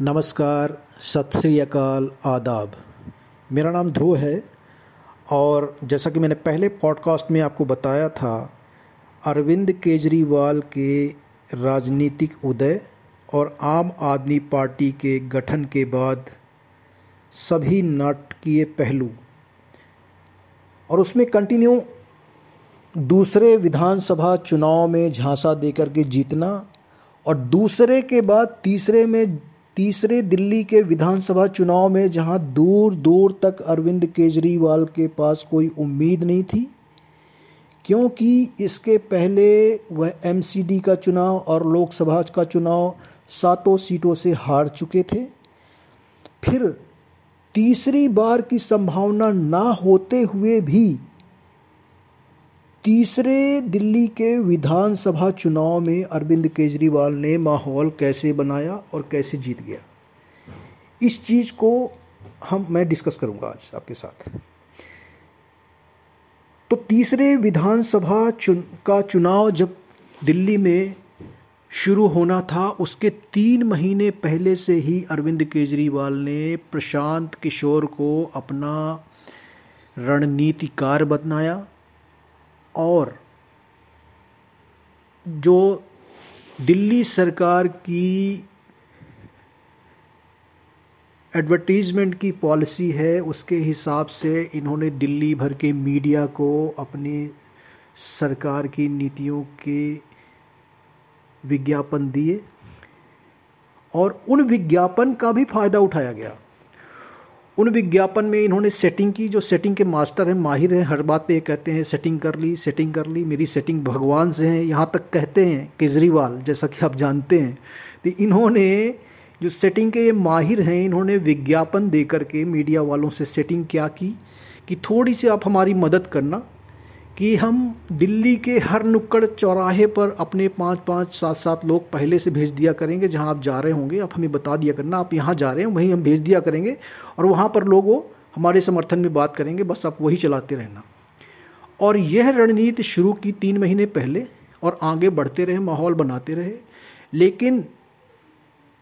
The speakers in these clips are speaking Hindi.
नमस्कार, सत श्री अकाल, आदाब। मेरा नाम ध्रुव है और जैसा कि मैंने पहले पॉडकास्ट में आपको बताया था, अरविंद केजरीवाल के राजनीतिक उदय और आम आदमी पार्टी के गठन के बाद सभी नाटकीय पहलू और उसमें कंटिन्यू दूसरे विधानसभा चुनाव में झांसा देकर के जीतना और दूसरे के बाद तीसरे दिल्ली के विधानसभा चुनाव में जहां दूर दूर तक अरविंद केजरीवाल के पास कोई उम्मीद नहीं थी, क्योंकि इसके पहले वह एमसीडी का चुनाव और लोकसभा का चुनाव सातों सीटों से हार चुके थे। फिर तीसरी बार की संभावना ना होते हुए भी तीसरे दिल्ली के विधानसभा चुनाव में अरविंद केजरीवाल ने माहौल कैसे बनाया और कैसे जीत गया, इस चीज़ को मैं डिस्कस करूंगा आज आपके साथ। तो तीसरे विधानसभा का चुनाव जब दिल्ली में शुरू होना था, उसके 3 महीने पहले से ही अरविंद केजरीवाल ने प्रशांत किशोर को अपना रणनीतिकार बनाया और जो दिल्ली सरकार की एडवर्टीज़मेंट की पॉलिसी है, उसके हिसाब से इन्होंने दिल्ली भर के मीडिया को अपनी सरकार की नीतियों के विज्ञापन दिए और उन विज्ञापन का भी फ़ायदा उठाया गया। उन विज्ञापन में इन्होंने सेटिंग की, जो सेटिंग के मास्टर हैं, माहिर हैं, हर बात पे ये कहते हैं सेटिंग कर ली, मेरी सेटिंग भगवान से है, यहाँ तक कहते हैं केजरीवाल, जैसा कि आप जानते हैं। तो इन्होंने जो सेटिंग के ये माहिर हैं, इन्होंने विज्ञापन दे करके मीडिया वालों से सेटिंग क्या की कि थोड़ी सी आप हमारी मदद करना कि हम दिल्ली के हर नुक्कड़ चौराहे पर अपने 5-5, 7-7 लोग पहले से भेज दिया करेंगे। जहां आप जा रहे होंगे आप हमें बता दिया करना, आप यहां जा रहे हैं, वहीं हम भेज दिया करेंगे और वहां पर लोग वो हमारे समर्थन में बात करेंगे, बस आप वही चलाते रहना। और यह रणनीति शुरू की 3 महीने पहले और आगे बढ़ते रहे, माहौल बनाते रहे। लेकिन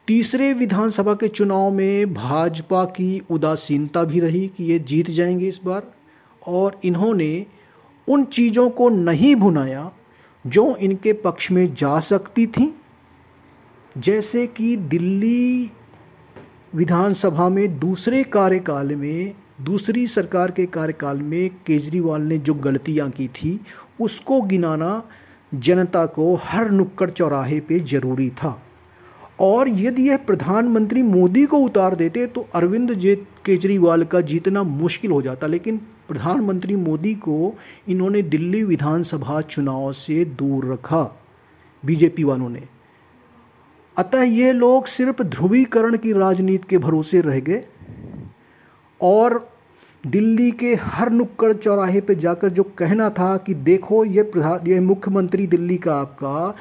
तीसरे विधानसभा के चुनाव में भाजपा की उदासीनता भी रही कि ये जीत जाएंगे इस बार, और इन्होंने उन चीज़ों को नहीं भुनाया जो इनके पक्ष में जा सकती थी, जैसे कि दिल्ली विधानसभा में दूसरे कार्यकाल में, दूसरी सरकार के कार्यकाल में केजरीवाल ने जो गलतियां की थी उसको गिनाना जनता को हर नुक्कड़ चौराहे पे ज़रूरी था। और यदि यह प्रधानमंत्री मोदी को उतार देते तो अरविंद केजरीवाल का जीतना मुश्किल हो जाता, लेकिन प्रधानमंत्री मोदी को इन्होंने दिल्ली विधानसभा चुनाव से दूर रखा बीजेपी वालों ने। अतः ये लोग सिर्फ ध्रुवीकरण की राजनीति के भरोसे रह गए और दिल्ली के हर नुक्कड़ चौराहे पे जाकर जो कहना था कि देखो ये मुख्यमंत्री दिल्ली का आपका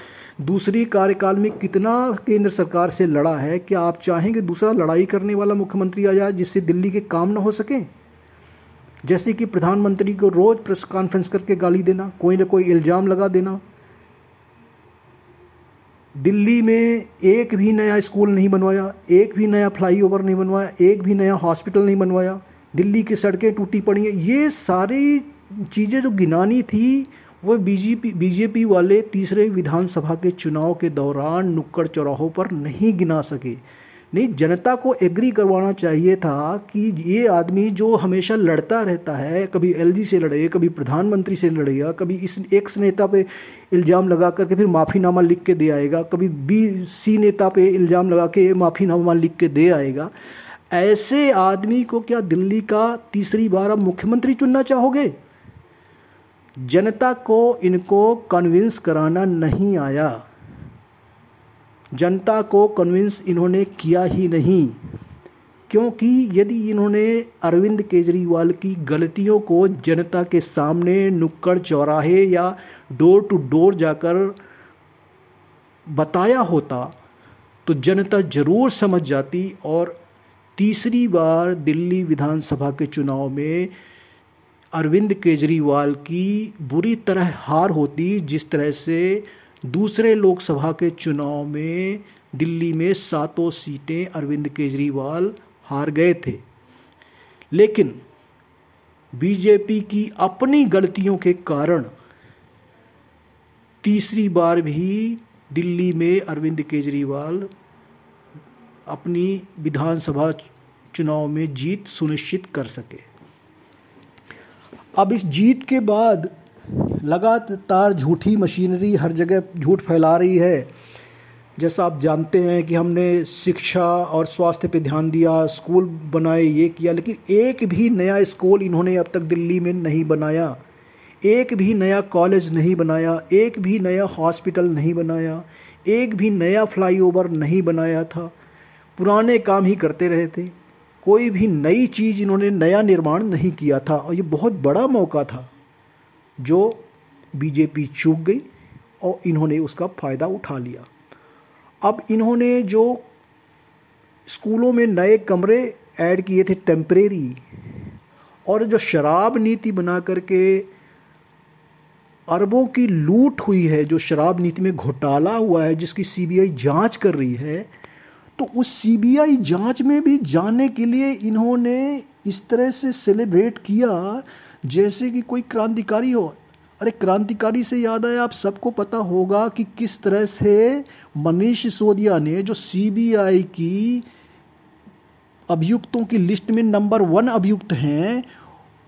दूसरी कार्यकाल में कितना केंद्र सरकार से लड़ा है, क्या आप चाहेंगे दूसरा लड़ाई करने वाला मुख्यमंत्री आ जाए जिससे दिल्ली के काम ना हो सके? जैसे कि प्रधानमंत्री को रोज़ प्रेस कॉन्फ्रेंस करके गाली देना, कोई ना कोई इल्ज़ाम लगा देना, दिल्ली में एक भी नया स्कूल नहीं बनवाया, एक भी नया फ्लाईओवर नहीं बनवाया, एक भी नया हॉस्पिटल नहीं बनवाया, दिल्ली की सड़कें टूटी पड़ी हैं। ये सारी चीज़ें जो गिनानी थी वह बीजेपी वाले तीसरे विधानसभा के चुनाव के दौरान नुक्कड़ चौराहों पर नहीं गिना सके। नहीं, जनता को एग्री करवाना चाहिए था कि ये आदमी जो हमेशा लड़ता रहता है, कभी एलजी से लड़ेगा, कभी प्रधानमंत्री से लड़ेगा, कभी इस एक्स नेता पे इल्ज़ाम लगा करके फिर माफ़ीनामा लिख के दे आएगा, कभी सी नेता पे इल्ज़ाम लगा के माफ़ीनामा लिख के दे आएगा, ऐसे आदमी को क्या दिल्ली का तीसरी बार आप मुख्यमंत्री चुनना चाहोगे? जनता को इनको कन्विंस कराना नहीं आया, जनता को कन्विंस इन्होंने किया ही नहीं, क्योंकि यदि इन्होंने अरविंद केजरीवाल की गलतियों को जनता के सामने नुक्कड़ चौराहे या डोर टू डोर जाकर बताया होता तो जनता ज़रूर समझ जाती और तीसरी बार दिल्ली विधानसभा के चुनाव में अरविंद केजरीवाल की बुरी तरह हार होती, जिस तरह से दूसरे लोकसभा के चुनाव में दिल्ली में सातों सीटें अरविंद केजरीवाल हार गए थे, लेकिन बीजेपी की अपनी गलतियों के कारण तीसरी बार भी दिल्ली में अरविंद केजरीवाल अपनी विधानसभा चुनाव में जीत सुनिश्चित कर सके। अब इस जीत के बाद लगातार झूठी मशीनरी हर जगह झूठ फैला रही है। जैसा आप जानते हैं कि हमने शिक्षा और स्वास्थ्य पे ध्यान दिया, स्कूल बनाए, ये किया, लेकिन एक भी नया स्कूल इन्होंने अब तक दिल्ली में नहीं बनाया, एक भी नया कॉलेज नहीं बनाया, एक भी नया हॉस्पिटल नहीं बनाया, एक भी नया फ्लाईओवर नहीं बनाया था। पुराने काम ही करते रहे थे, कोई भी नई चीज़ इन्होंने नया निर्माण नहीं किया था। और ये बहुत बड़ा मौका था जो बीजेपी चूक गई और इन्होंने उसका फ़ायदा उठा लिया। अब इन्होंने जो स्कूलों में नए कमरे ऐड किए थे टेम्परेरी, और जो शराब नीति बना करके अरबों की लूट हुई है, जो शराब नीति में घोटाला हुआ है, जिसकी सीबीआई जांच कर रही है, तो उस सीबीआई जांच में भी जाने के लिए इन्होंने इस तरह से सेलिब्रेट किया जैसे कि कोई क्रांतिकारी हो। अरे क्रांतिकारी से याद आया, आप सबको पता होगा कि किस तरह से मनीष सिसोदिया ने जो सीबीआई की अभियुक्तों की लिस्ट में नंबर 1 अभियुक्त हैं,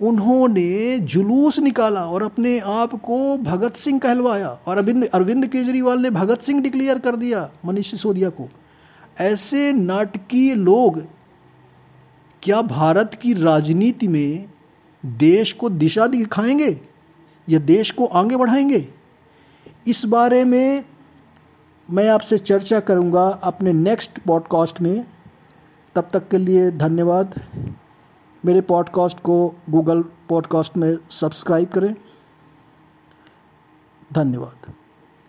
उन्होंने जुलूस निकाला और अपने आप को भगत सिंह कहलवाया, और अरविंद केजरीवाल ने भगत सिंह डिक्लेयर कर दिया मनीष सिसोदिया को। ऐसे नाटकीय लोग क्या भारत की राजनीति में देश को दिशा दिखाएंगे या देश को आगे बढ़ाएंगे? इस बारे में मैं आपसे चर्चा करूंगा अपने नेक्स्ट पॉडकास्ट में। तब तक के लिए धन्यवाद। मेरे पॉडकास्ट को गूगल पॉडकास्ट में सब्सक्राइब करें। धन्यवाद।